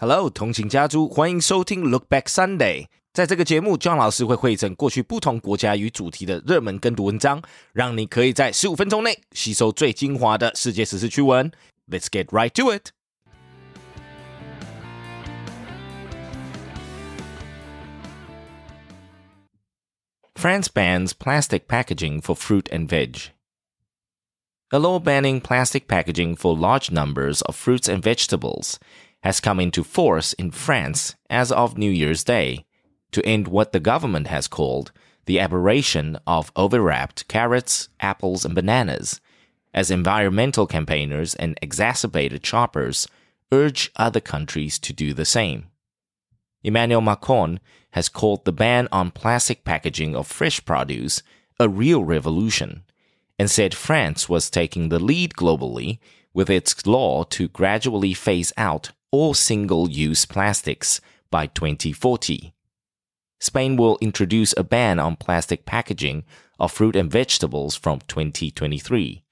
Hello， 同情家猪，欢迎收听 Look Back Sunday。在这个节目 ，John 老师会汇整过去不同国家与主题的热门跟读文章，让你可以在15分钟内吸收最精华的世界时事趣闻。Let's get right to it。France bans plastic packaging for fruit and veg.A law banning plastic packaging for large numbers of fruits and vegetables has come into force in France as of New Year's Day to end what the government has called the aberration of overwrapped carrots, apples, and bananas, as environmental campaigners and exacerbated shoppers urge other countries to do the same. Emmanuel Macron has called the ban on plastic packaging of fresh produce a real revolution.And said France was taking the lead globally with its law to gradually phase out all single-use plastics by 2040. Spain will introduce a ban on plastic packaging of fruit and vegetables from 2023.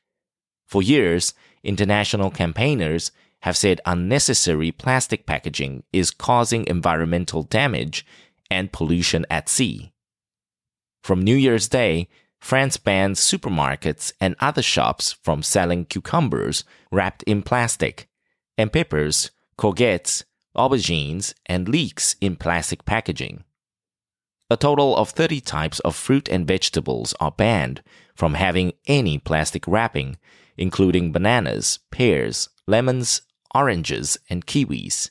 For years, international campaigners have said unnecessary plastic packaging is causing environmental damage and pollution at sea. From New Year's Day,France bans supermarkets and other shops from selling cucumbers wrapped in plastic, and peppers, courgettes, aubergines, and leeks in plastic packaging. A total of 30 types of fruit and vegetables are banned from having any plastic wrapping, including bananas, pears, lemons, oranges, and kiwis.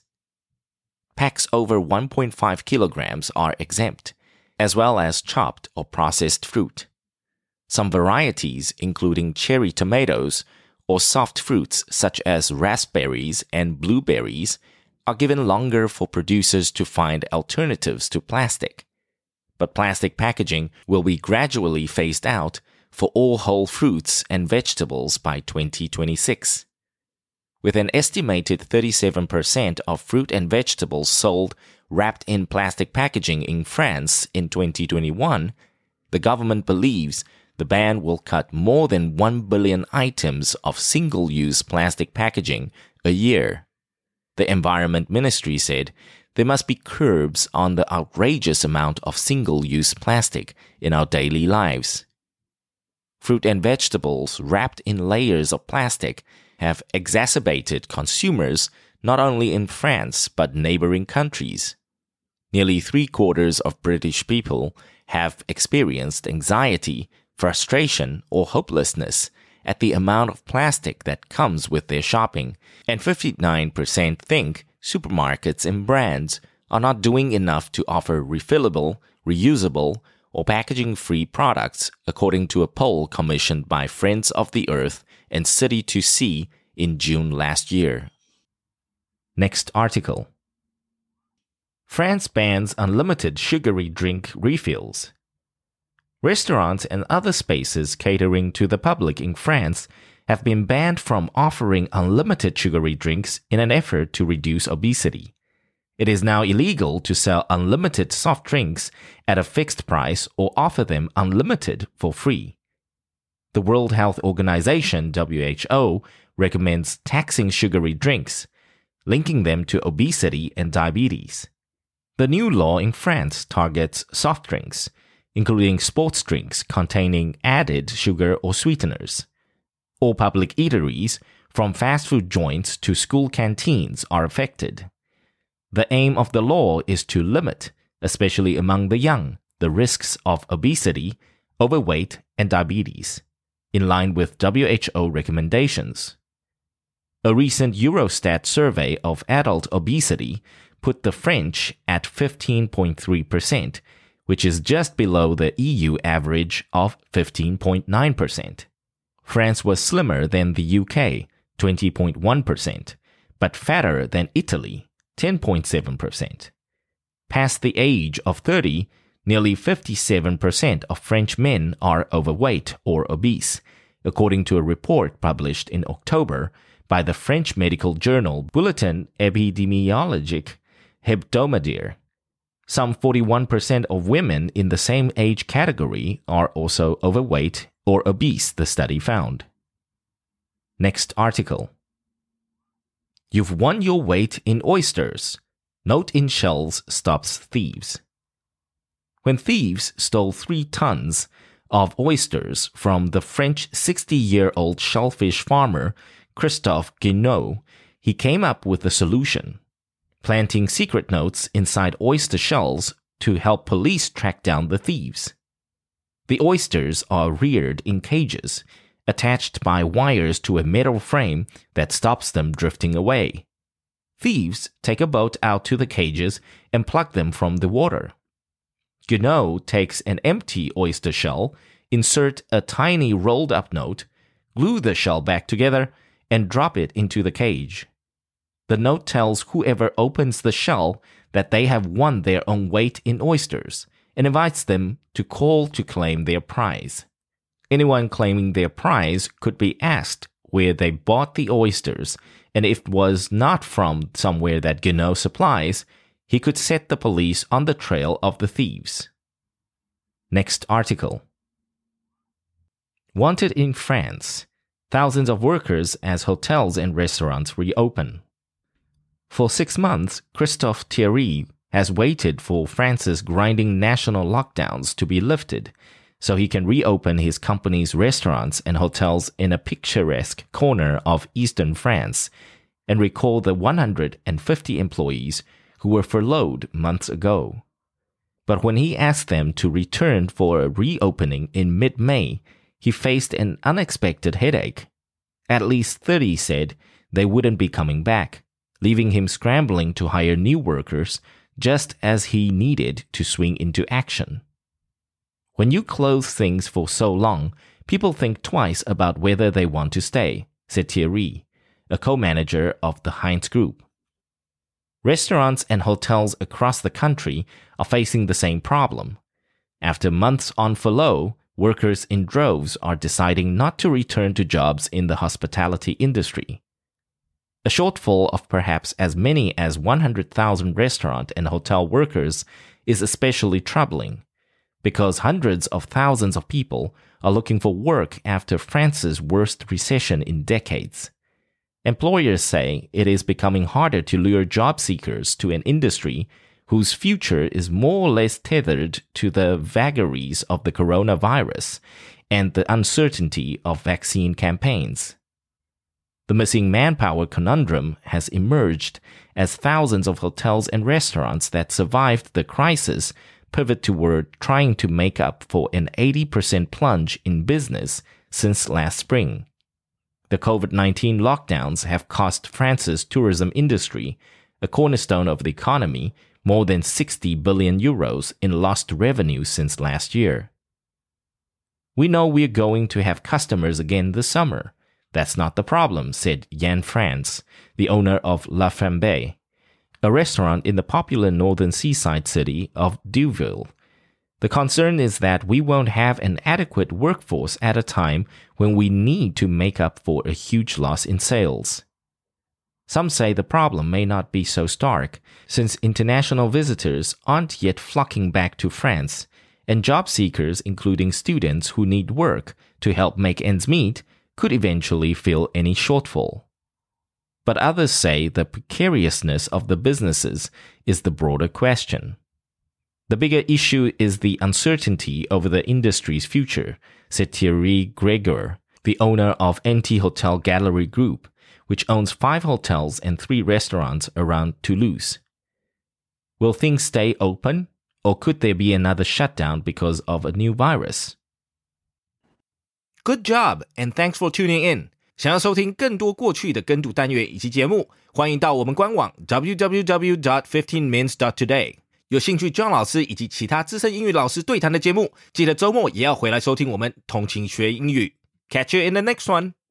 Packs over 1.5 kilograms are exempt, as well as chopped or processed fruit.Some varieties, including cherry tomatoes or soft fruits such as raspberries and blueberries, are given longer for producers to find alternatives to plastic. But plastic packaging will be gradually phased out for all whole fruits and vegetables by 2026. With an estimated 37% of fruit and vegetables sold wrapped in plastic packaging in France in 2021, the government believes the ban will cut more than 1 billion items of single-use plastic packaging a year. The Environment Ministry said there must be curbs on the outrageous amount of single-use plastic in our daily lives. Fruit and vegetables wrapped in layers of plastic have exacerbated consumers not only in France but neighboring countries. Nearly three-quarters of British people have experienced anxiety,frustration, or hopelessness at the amount of plastic that comes with their shopping, and 59% think supermarkets and brands are not doing enough to offer refillable, reusable, or packaging-free products, according to a poll commissioned by Friends of the Earth and City to Sea in June last year. Next article. France bans unlimited sugary drink refills.Restaurants and other spaces catering to the public in France have been banned from offering unlimited sugary drinks in an effort to reduce obesity. It is now illegal to sell unlimited soft drinks at a fixed price or offer them unlimited for free. The World Health Organization (WHO) recommends taxing sugary drinks, linking them to obesity and diabetes. The new law in France targets soft drinks,including sports drinks containing added sugar or sweeteners. All public eateries, from fast food joints to school canteens, are affected. The aim of the law is to limit, especially among the young, the risks of obesity, overweight, and diabetes, in line with WHO recommendations. A recent Eurostat survey of adult obesity put the French at 15.3%,which is just below the EU average of 15.9%. France was slimmer than the UK, 20.1%, but fatter than Italy, 10.7%. Past the age of 30, nearly 57% of French men are overweight or obese, according to a report published in October by the French medical journal Bulletin Épidémiologique Hebdomadaire. Some 41% of women in the same age category are also overweight or obese, the study found. Next article. You've won your weight in oysters. Note in shells stops thieves. When thieves stole 3 tons of oysters from the French 60-year-old shellfish farmer Christophe Guinot, he came up with a solution: planting secret notes inside oyster shells to help police track down the thieves. The oysters are reared in cages, attached by wires to a metal frame that stops them drifting away. Thieves take a boat out to the cages and pluck them from the water. Guinot takes an empty oyster shell, insert a tiny rolled-up note, glue the shell back together, and drop it into the cage. The note tells whoever opens the shell that they have won their own weight in oysters and invites them to call to claim their prize. Anyone claiming their prize could be asked where they bought the oysters, and if it was not from somewhere that Guinot supplies, he could set the police on the trail of the thieves. Next article. Wanted in France. Thousands of workers as hotels and restaurants reopen. For 6 months, Christophe Thierry has waited for France's grinding national lockdowns to be lifted, so he can reopen his company's restaurants and hotels in a picturesque corner of eastern France and recall the 150 employees who were furloughed months ago. But when he asked them to return for a reopening in mid-May, he faced an unexpected headache. At least 30 said they wouldn't be coming back, leaving him scrambling to hire new workers just as he needed to swing into action. When you close things for so long, people think twice about whether they want to stay, said Thierry, a co-manager of the Heinz Group. Restaurants and hotels across the country are facing the same problem. After months on furlough, workers in droves are deciding not to return to jobs in the hospitality industry. A shortfall of perhaps as many as 100,000 restaurant and hotel workers is especially troubling, because hundreds of thousands of people are looking for work after France's worst recession in decades. Employers say it is becoming harder to lure job seekers to an industry whose future is more or less tethered to the vagaries of the coronavirus and the uncertainty of vaccine campaigns. The missing manpower conundrum has emerged as thousands of hotels and restaurants that survived the crisis pivot toward trying to make up for an 80% plunge in business since last spring. The COVID-19 lockdowns have cost France's tourism industry, a cornerstone of the economy, more than 60 billion euros in lost revenue since last year. We know we're going to have customers again this summer. That's not the problem, said Yann France, the owner of La Femme Bay, a restaurant in the popular northern seaside city of Deauville. The concern is that we won't have an adequate workforce at a time when we need to make up for a huge loss in sales. Some say the problem may not be so stark, since international visitors aren't yet flocking back to France, and job seekers, including students who need work to help make ends meet, could eventually fill any shortfall. But others say the precariousness of the businesses is the broader question. The bigger issue is the uncertainty over the industry's future, said Thierry Gregor, the owner of NT Hotel Gallery Group, which owns 5 hotels and 3 restaurants around Toulouse. Will things stay open, or could there be another shutdown because of a new virus? Good job, and thanks for tuning in. 想要收听更多过去的跟读单元以及节目，欢迎到我们官网 www.15mins.today。有兴趣 John 老师以及其他资深英语老师对谈的节目，记得周末也要回来收听我们通勤学英语。Catch you in the next one.